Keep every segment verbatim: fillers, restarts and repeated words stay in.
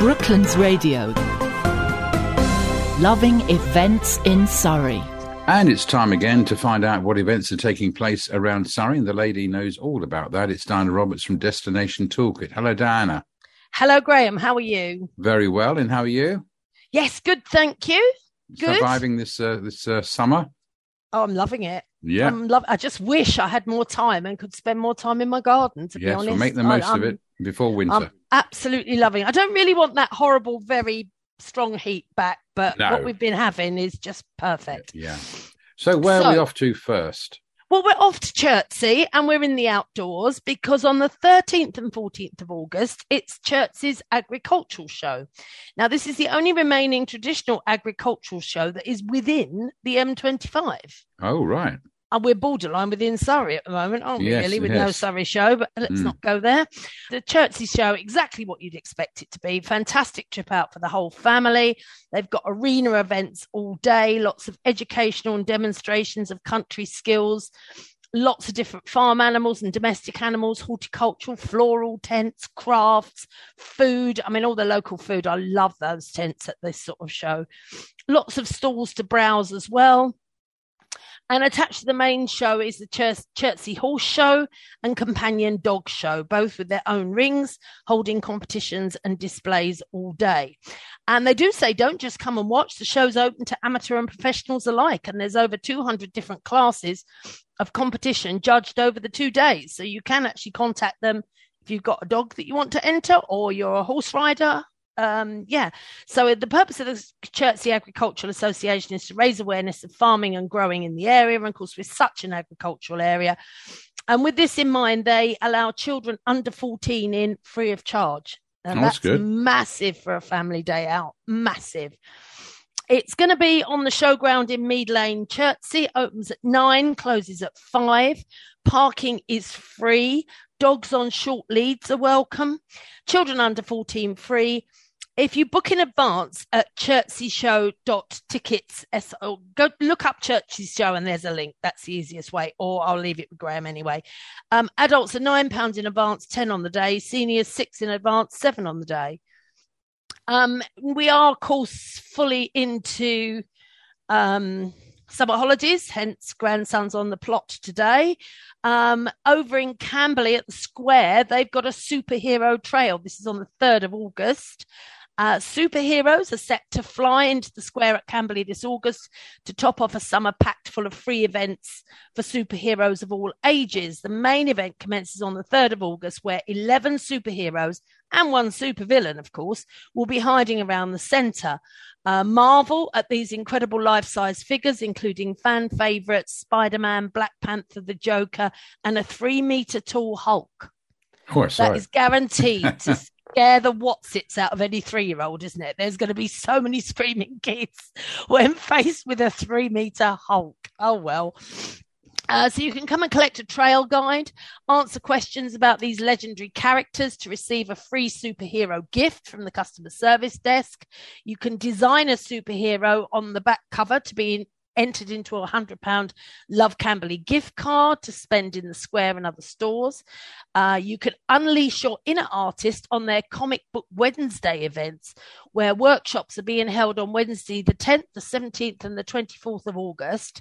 Brooklands Radio, loving events in Surrey. And it's time again to find out what events are taking place around Surrey, and the lady knows all about that. It's Diana Roberts from Destination Toolkit. Hello, Diana. Hello, Graham. How are you? Very well, and how are you? Yes, good, thank you. Good. Surviving this uh, this uh, summer? Oh, I'm loving it. Yeah. I'm lo- I just wish I had more time and could spend more time in my garden, to yes, be honest. Yes, we'll make the most I, of it before winter. I'm absolutely loving it. I don't really want that horrible, very strong heat back, but no. What we've been having is just perfect. Yeah. So where so, are we off to first? Well, we're off to Chertsey and we're in the outdoors because on the thirteenth and fourteenth of August, it's Chertsey's Agricultural Show. Now, this is the only remaining traditional agricultural show that is within the M twenty-five. Oh, right. And we're borderline within Surrey at the moment, aren't we, yes, really, with yes. no Surrey show, but let's mm. not go there. The Chertsey show, exactly what you'd expect it to be. Fantastic trip out for the whole family. They've got arena events all day, lots of educational and demonstrations of country skills, lots of different farm animals and domestic animals, horticultural, floral tents, crafts, food. I mean, all the local food. I love those tents at this sort of show. Lots of stalls to browse as well. And attached to the main show is the Chers- Chertsey Horse Show and Companion Dog Show, both with their own rings, holding competitions and displays all day. And they do say, don't just come and watch. The show's open to amateur and professionals alike. And there's over two hundred different classes of competition judged over the two days. So you can actually contact them if you've got a dog that you want to enter or you're a horse rider. Um, yeah, so the purpose of the Chertsey Agricultural Association is to raise awareness of farming and growing in the area. And of course, we're such an agricultural area. And with this in mind, they allow children under fourteen in free of charge. And that's, that's good. Massive for a family day out. Massive. It's going to be on the showground in Mead Lane, Chertsey. Opens at nine, closes at five. Parking is free. Dogs on short leads are welcome. Children under fourteen free. If you book in advance at chertsey show dot tickets, go look up Chertsey Show and there's a link. That's the easiest way, or I'll leave it with Graham anyway. Um, adults are nine pounds in advance, ten on the day. Seniors, six in advance, seven on the day. Um, we are, of course, fully into um, summer holidays, hence grandson's on the plot today. Um, over in Camberley at the Square, they've got a superhero trail. This is on the third of August. Uh, superheroes are set to fly into the square at Camberley this August to top off a summer packed full of free events for superheroes of all ages. The main event commences on the third of August, where eleven superheroes and one supervillain, of course, will be hiding around the centre. Uh, marvel at these incredible life-size figures, including fan favourites Spider-Man, Black Panther, the Joker, and a three-metre-tall Hulk. Of course, that right. is guaranteed to scare the whatsits out of any three-year-old, isn't it? There's going to be so many screaming kids when faced with a three-metre Hulk. Oh, well. Uh, so you can come and collect a trail guide, answer questions about these legendary characters to receive a free superhero gift from the customer service desk. You can design a superhero on the back cover to be in, entered into a one hundred pounds Love Camberley gift card to spend in the square and other stores. Uh, you can unleash your inner artist on their Comic Book Wednesday events, where workshops are being held on Wednesday the tenth, the seventeenth and the twenty-fourth of August,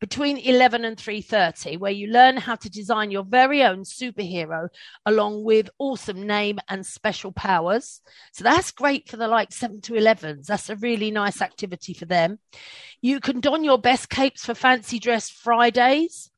between eleven and three thirty, where you learn how to design your very own superhero along with awesome name and special powers. So that's great for the like seven to elevens. That's a really nice activity for them. You can don your best capes for Fancy Dress Fridays,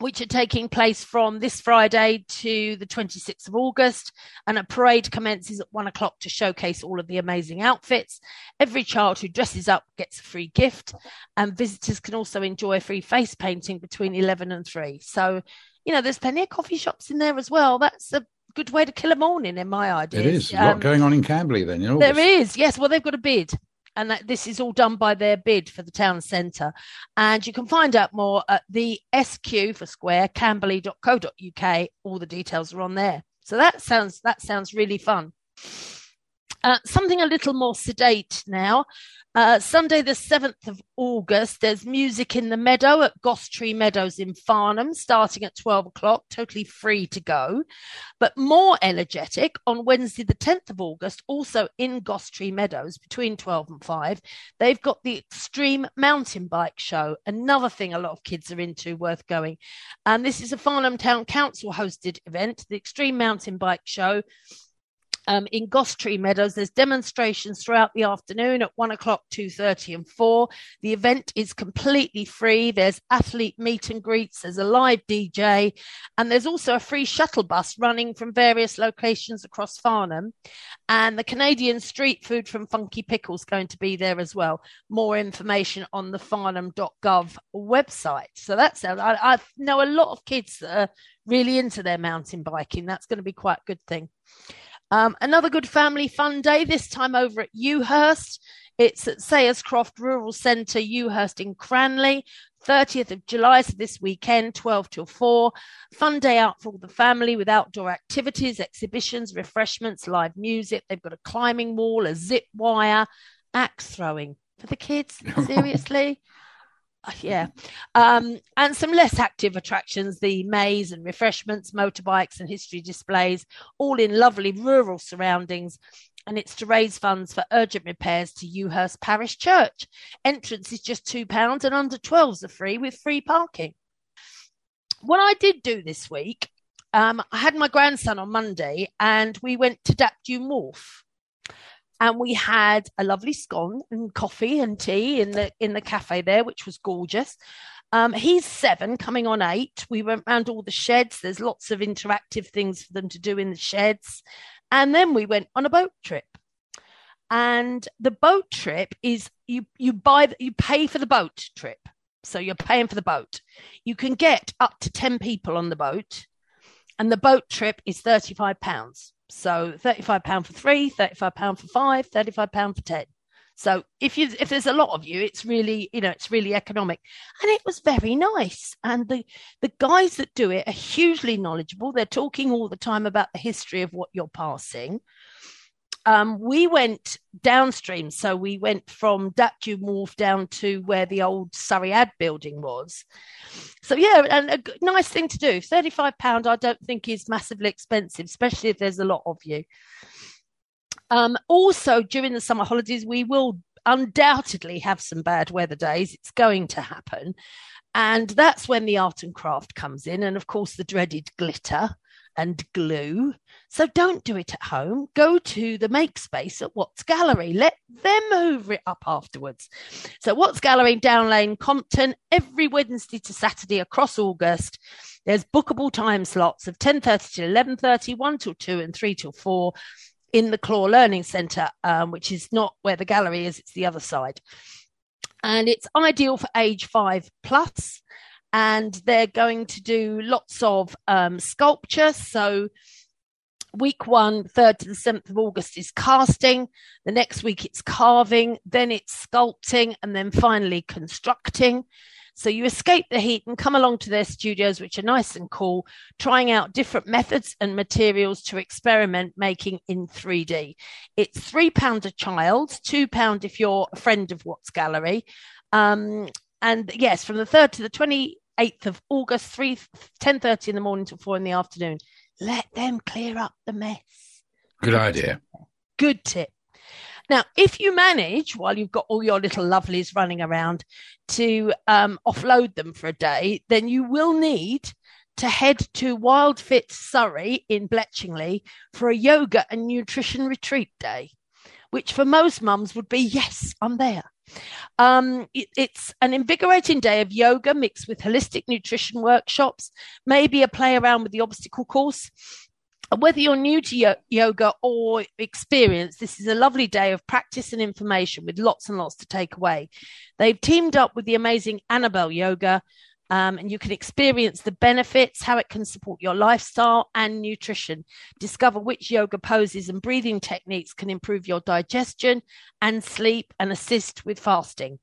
which are taking place from this Friday to the twenty-sixth of August, and a parade commences at one o'clock to showcase all of the amazing outfits. Every child who dresses up gets a free gift, and visitors can also enjoy free face painting between eleven and three. So, you know, there's plenty of coffee shops in there as well. That's a good way to kill a morning, in my idea. It is. A lot um, going on in Camberley then. In August. There is, yes. Well, they've got a bid. And that this is all done by their bid for the town centre. And you can find out more at the S Q for Square, camberley dot co dot uk. All the details are on there. So that sounds that sounds really fun. Uh, something a little more sedate now. Uh, Sunday the seventh of August, there's Music in the Meadow at Gostree Meadows in Farnham, starting at twelve o'clock, totally free to go. But more energetic, on Wednesday the tenth of August, also in Gostree Meadows, between twelve and five, they've got the Extreme Mountain Bike Show, another thing a lot of kids are into, worth going. And this is a Farnham Town Council hosted event, the Extreme Mountain Bike Show. Um, in Gostree Meadows, there's demonstrations throughout the afternoon at one o'clock, two thirty and four. The event is completely free. There's athlete meet and greets. There's a live D J. And there's also a free shuttle bus running from various locations across Farnham. And the Canadian street food from Funky Pickle is going to be there as well. More information on the farnham dot gov website. So that's I, I know a lot of kids that are really into their mountain biking. That's going to be quite a good thing. Um, another good family fun day, this time over at Ewhurst. It's at Sayerscroft Rural Centre, Ewhurst in Cranleigh, thirtieth of July, so this weekend, twelve till four. Fun day out for all the family with outdoor activities, exhibitions, refreshments, live music. They've got a climbing wall, a zip wire, axe throwing for the kids, seriously. Yeah. Um, and some less active attractions, the maze and refreshments, motorbikes and history displays, all in lovely rural surroundings. And it's to raise funds for urgent repairs to Ewhurst Parish Church. Entrance is just two pounds and under twelves are free with free parking. What I did do this week, um, I had my grandson on Monday and we went to Dapdune Wharf. And we had a lovely scone and coffee and tea in the in the cafe there, which was gorgeous. Um, he's seven, coming on eight. We went round all the sheds. There's lots of interactive things for them to do in the sheds. And then we went on a boat trip. And the boat trip is you you buy you pay for the boat trip, so you're paying for the boat. You can get up to ten people on the boat, and the boat trip is thirty-five pounds. So thirty-five pounds for three, thirty-five pounds for five, thirty-five pounds for ten. So if you if there's a lot of you, it's really, you know, it's really economic. And it was very nice. And the, the guys that do it are hugely knowledgeable. They're talking all the time about the history of what you're passing. Um, we went downstream. So we went from Dapdune Wharf down to where the old Surrey Ad building was. So, yeah, and a good, nice thing to do. thirty-five pounds I don't think is massively expensive, especially if there's a lot of you. Um, also, during the summer holidays, we will undoubtedly have some bad weather days. It's going to happen. And that's when the art and craft comes in. And, of course, the dreaded glitter and glue. So don't do it at home. Go to the make space at Watts Gallery. Let them hoover it up afterwards. So Watts Gallery, Down Lane, Compton, every Wednesday to Saturday across August. There's bookable time slots of ten thirty to eleven thirty, one till two and three till four in the Claw Learning Centre, um, which is not where the gallery is, it's the other side. And it's ideal for age five plus. And they're going to do lots of um, sculpture. So week one, third to the seventh of August is casting. The next week it's carving, then it's sculpting, and then finally constructing. So you escape the heat and come along to their studios, which are nice and cool, trying out different methods and materials to experiment making in three D. It's three pounds a child, two pounds if you're a friend of Watts Gallery. Um, And yes, from the third to the twenty-eighth of August, three ten thirty in the morning till four in the afternoon. Let them clear up the mess. Good idea. Good tip. Now, if you manage, while you've got all your little lovelies running around, to um, offload them for a day, then you will need to head to Wild Fit Surrey in Bletchingley for a yoga and nutrition retreat day, which for most mums would be, yes, I'm there. Um, it, it's an invigorating day of yoga mixed with holistic nutrition workshops, maybe a play around with the obstacle course. Whether you're new to yo- yoga or experienced, this is a lovely day of practice and information with lots and lots to take away. They've teamed up with the amazing Annabelle Yoga, um, and you can experience the benefits, how it can support your lifestyle and nutrition. Discover which yoga poses and breathing techniques can improve your digestion and sleep and assist with fasting.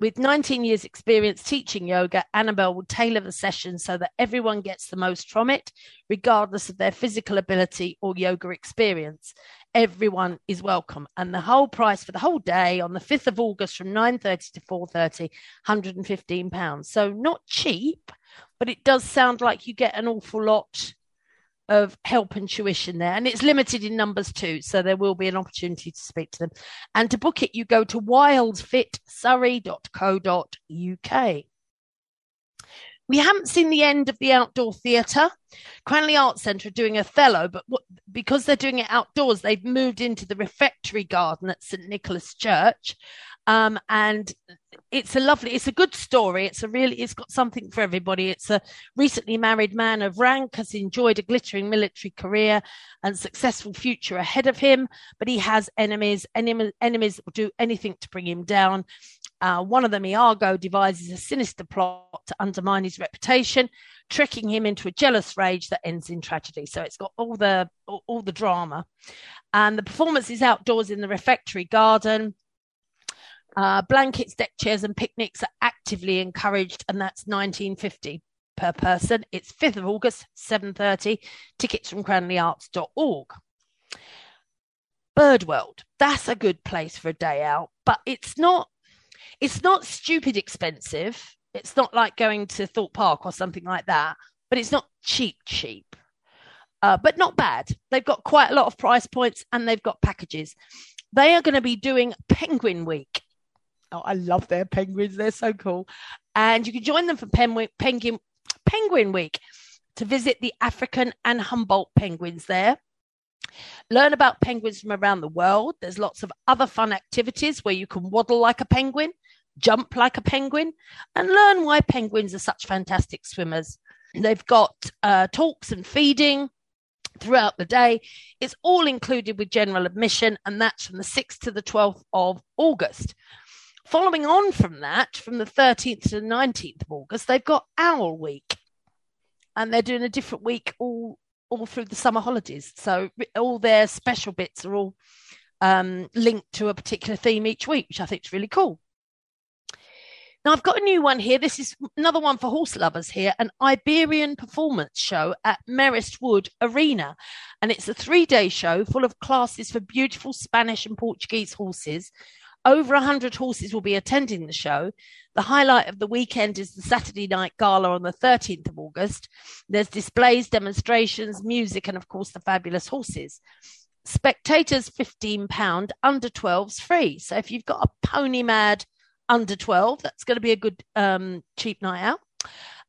With nineteen years experience teaching yoga, Annabelle will tailor the session so that everyone gets the most from it, regardless of their physical ability or yoga experience. Everyone is welcome. And the whole price for the whole day on the fifth of August from nine thirty to four thirty, one hundred fifteen pounds. So not cheap, but it does sound like you get an awful lot of help and tuition there, and it's limited in numbers too, so there will be an opportunity to speak to them. And to book it, you go to wild fit surrey dot co dot uk. We haven't seen the end of the outdoor theatre. Cranleigh Arts Centre are doing Othello, but what, because they're doing it outdoors, they've moved into the refectory garden at St Nicholas Church, um, and it's a lovely, it's a good story. It's a really, it's got something for everybody. It's a recently married man of rank has enjoyed a glittering military career and successful future ahead of him, but he has enemies, enemies, enemies that will do anything to bring him down. Uh, one of them, Iago, devises a sinister plot to undermine his reputation, tricking him into a jealous rage that ends in tragedy. So it's got all the, all, all the drama. And the performance is outdoors in the refectory garden. Uh, blankets, deck chairs and picnics are actively encouraged, and that's nineteen fifty per person. It's fifth of August, seven thirty. Tickets from Cranleigh Arts dot org. Birdworld, that's a good place for a day out, but it's not, it's not stupid expensive. It's not like going to Thorpe Park or something like that, but it's not cheap, cheap. Uh, but not bad. They've got quite a lot of price points and they've got packages. They are going to be doing Penguin Week. Oh, I love their penguins. They're so cool. And you can join them for Penguin, Penguin, Penguin Week to visit the African and Humboldt penguins there. Learn about penguins from around the world. There's lots of other fun activities where you can waddle like a penguin, jump like a penguin, and learn why penguins are such fantastic swimmers. They've got uh, talks and feeding throughout the day. It's all included with general admission, and that's from the sixth to the twelfth of August. Following on from that, from the thirteenth to the nineteenth of August, they've got Owl Week, and they're doing a different week all, all through the summer holidays. So all their special bits are all um, linked to a particular theme each week, which I think is really cool. Now, I've got a new one here. This is another one for horse lovers here, an Iberian performance show at Merrist Wood Arena. And it's a three-day show full of classes for beautiful Spanish and Portuguese horses. Over one hundred horses will be attending the show. The highlight of the weekend is the Saturday night gala on the thirteenth of August. There's displays, demonstrations, music, and, of course, the fabulous horses. Spectators, fifteen pounds, under twelves free. So if you've got a pony mad under twelve, that's going to be a good um, cheap night out,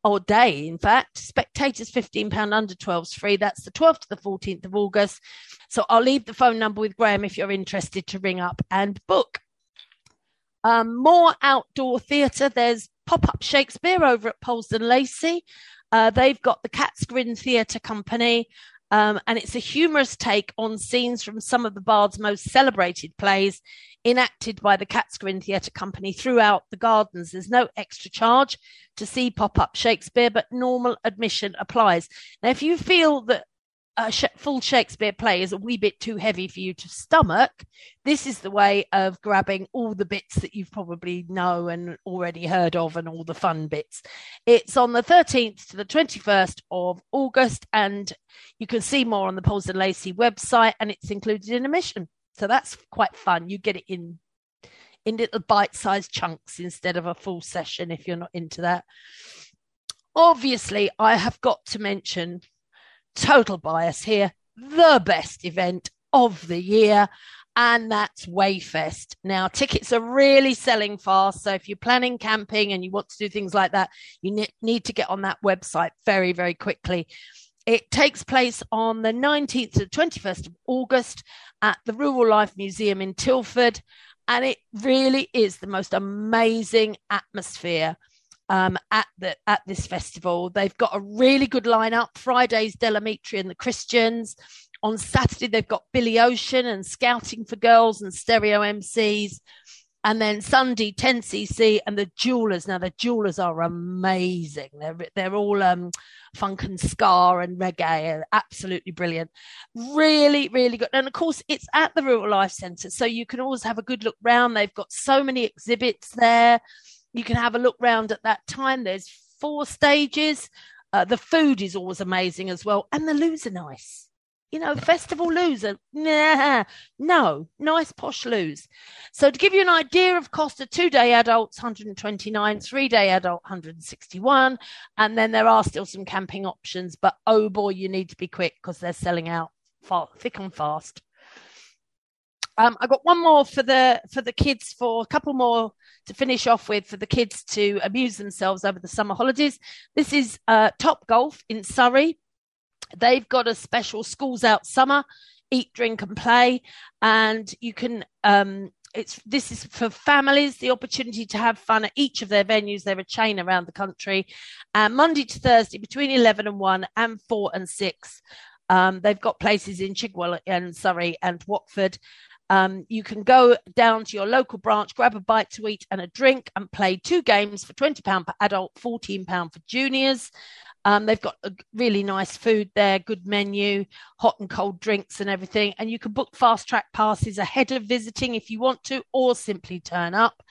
or day, in fact. Spectators, fifteen pounds, under twelves free. That's the twelfth to the fourteenth of August. So I'll leave the phone number with Graham if you're interested to ring up and book. Um, more outdoor theatre. There's Pop-Up Shakespeare over at Polesden Lacey. Uh, they've got the Cat's Grin Theatre Company, um, and it's a humorous take on scenes from some of the Bard's most celebrated plays, enacted by the Cat's Grin Theatre Company throughout the gardens. There's no extra charge to see Pop-Up Shakespeare, but normal admission applies. Now, if you feel that a full Shakespeare play is a wee bit too heavy for you to stomach, this is the way of grabbing all the bits that you've probably know and already heard of and all the fun bits. It's on the thirteenth to the twenty-first of August, and you can see more on the Polesden Lacey website, and it's included in admission. So that's quite fun. You get it in in little bite-sized chunks instead of a full session if you're not into that. Obviously, I have got to mention, total bias here, the best event of the year, and that's Wayfest. Now, tickets are really selling fast, so if you're planning camping and you want to do things like that, you need to get on that website very, very quickly. It takes place on the nineteenth to the twenty-first of August at the Rural Life Museum in Tilford, and it really is the most amazing atmosphere Um, at the at this festival. They've got a really good lineup. Friday's Delamitri and the Christians. On Saturday, they've got Billy Ocean and Scouting for Girls and Stereo M Cs. And then Sunday, ten C C and the Jewelers. Now, the Jewelers are amazing. They're, they're all um, funk and ska and reggae. Absolutely brilliant. Really, really good. And, of course, it's at the Rural Life Centre, so you can always have a good look round. They've got so many exhibits there. you can have a look round at that time. There's four stages. Uh, the food is always amazing as well. And the loos are nice. You know, festival loos are, nah, no, nice posh loos. So to give you an idea of cost, a two-day adult's one hundred twenty-nine, three-day adult one hundred sixty-one. And then there are still some camping options. But, oh, boy, you need to be quick because they're selling out far, thick and fast. Um, I got one more for the for the kids, for a couple more to finish off with for the kids to amuse themselves over the summer holidays. This is uh, Top Golf in Surrey. They've got a special Schools Out Summer, Eat, Drink and Play. And you can, um, it's this is for families, the opportunity to have fun at each of their venues. They're a chain around the country. And Monday to Thursday between eleven and one and four and six. Um, they've got places in Chigwell and Surrey and Watford. Um, you can go down to your local branch, grab a bite to eat and a drink and play two games for twenty pounds per adult, fourteen pounds for juniors. Um, they've got a really nice food there, good menu, hot and cold drinks and everything. And you can book fast track passes ahead of visiting if you want to, or simply turn up.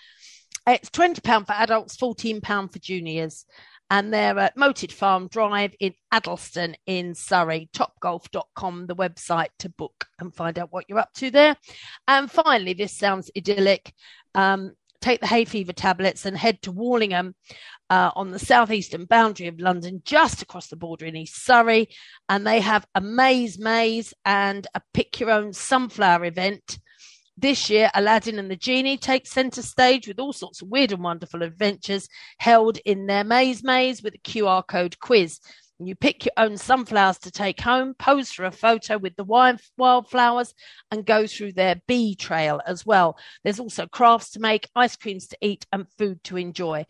It's twenty pounds for adults, fourteen pounds for juniors. And they're at Moated Farm Drive in Addleston in Surrey, top golf dot com, the website to book and find out what you're up to there. And finally, this sounds idyllic. Um, take the hay fever tablets and head to Wallingham uh, on the southeastern boundary of London, just across the border in East Surrey. And they have a maze maze and a pick your own sunflower event. This year, Aladdin and the Genie take centre stage with all sorts of weird and wonderful adventures held in their maze maze with a Q R code quiz. And you pick your own sunflowers to take home, pose for a photo with the wildflowers and go through their bee trail as well. There's also crafts to make, ice creams to eat and food to enjoy.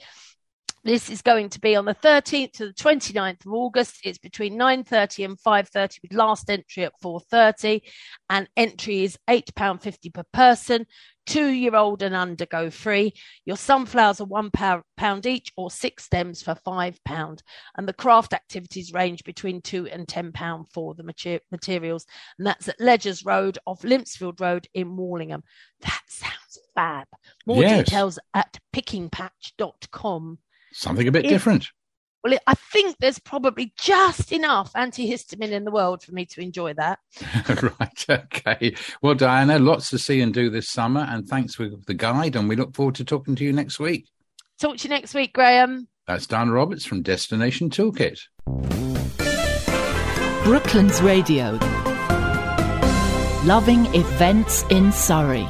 This is going to be on the thirteenth to the twenty-ninth of August. It's between nine thirty and five thirty with last entry at four thirty. And entry is eight pounds fifty per person. Two-year-old and under go free. Your sunflowers are one pound each or six stems for five pounds. And the craft activities range between two pounds and ten pounds for the mater- materials. And that's at Ledgers Road off Limpsfield Road in Wallingham. That sounds fab. More yes. details at picking patch dot com. Something a bit it, different. Well, it, I think there's probably just enough antihistamine in the world for me to enjoy that. Right, okay. Well, Diana, lots to see and do this summer, and thanks for the guide, and we look forward to talking to you next week. Talk to you next week, Graham. That's Diana Roberts from Destination Toolkit. Brooklands Radio. Loving events in Surrey.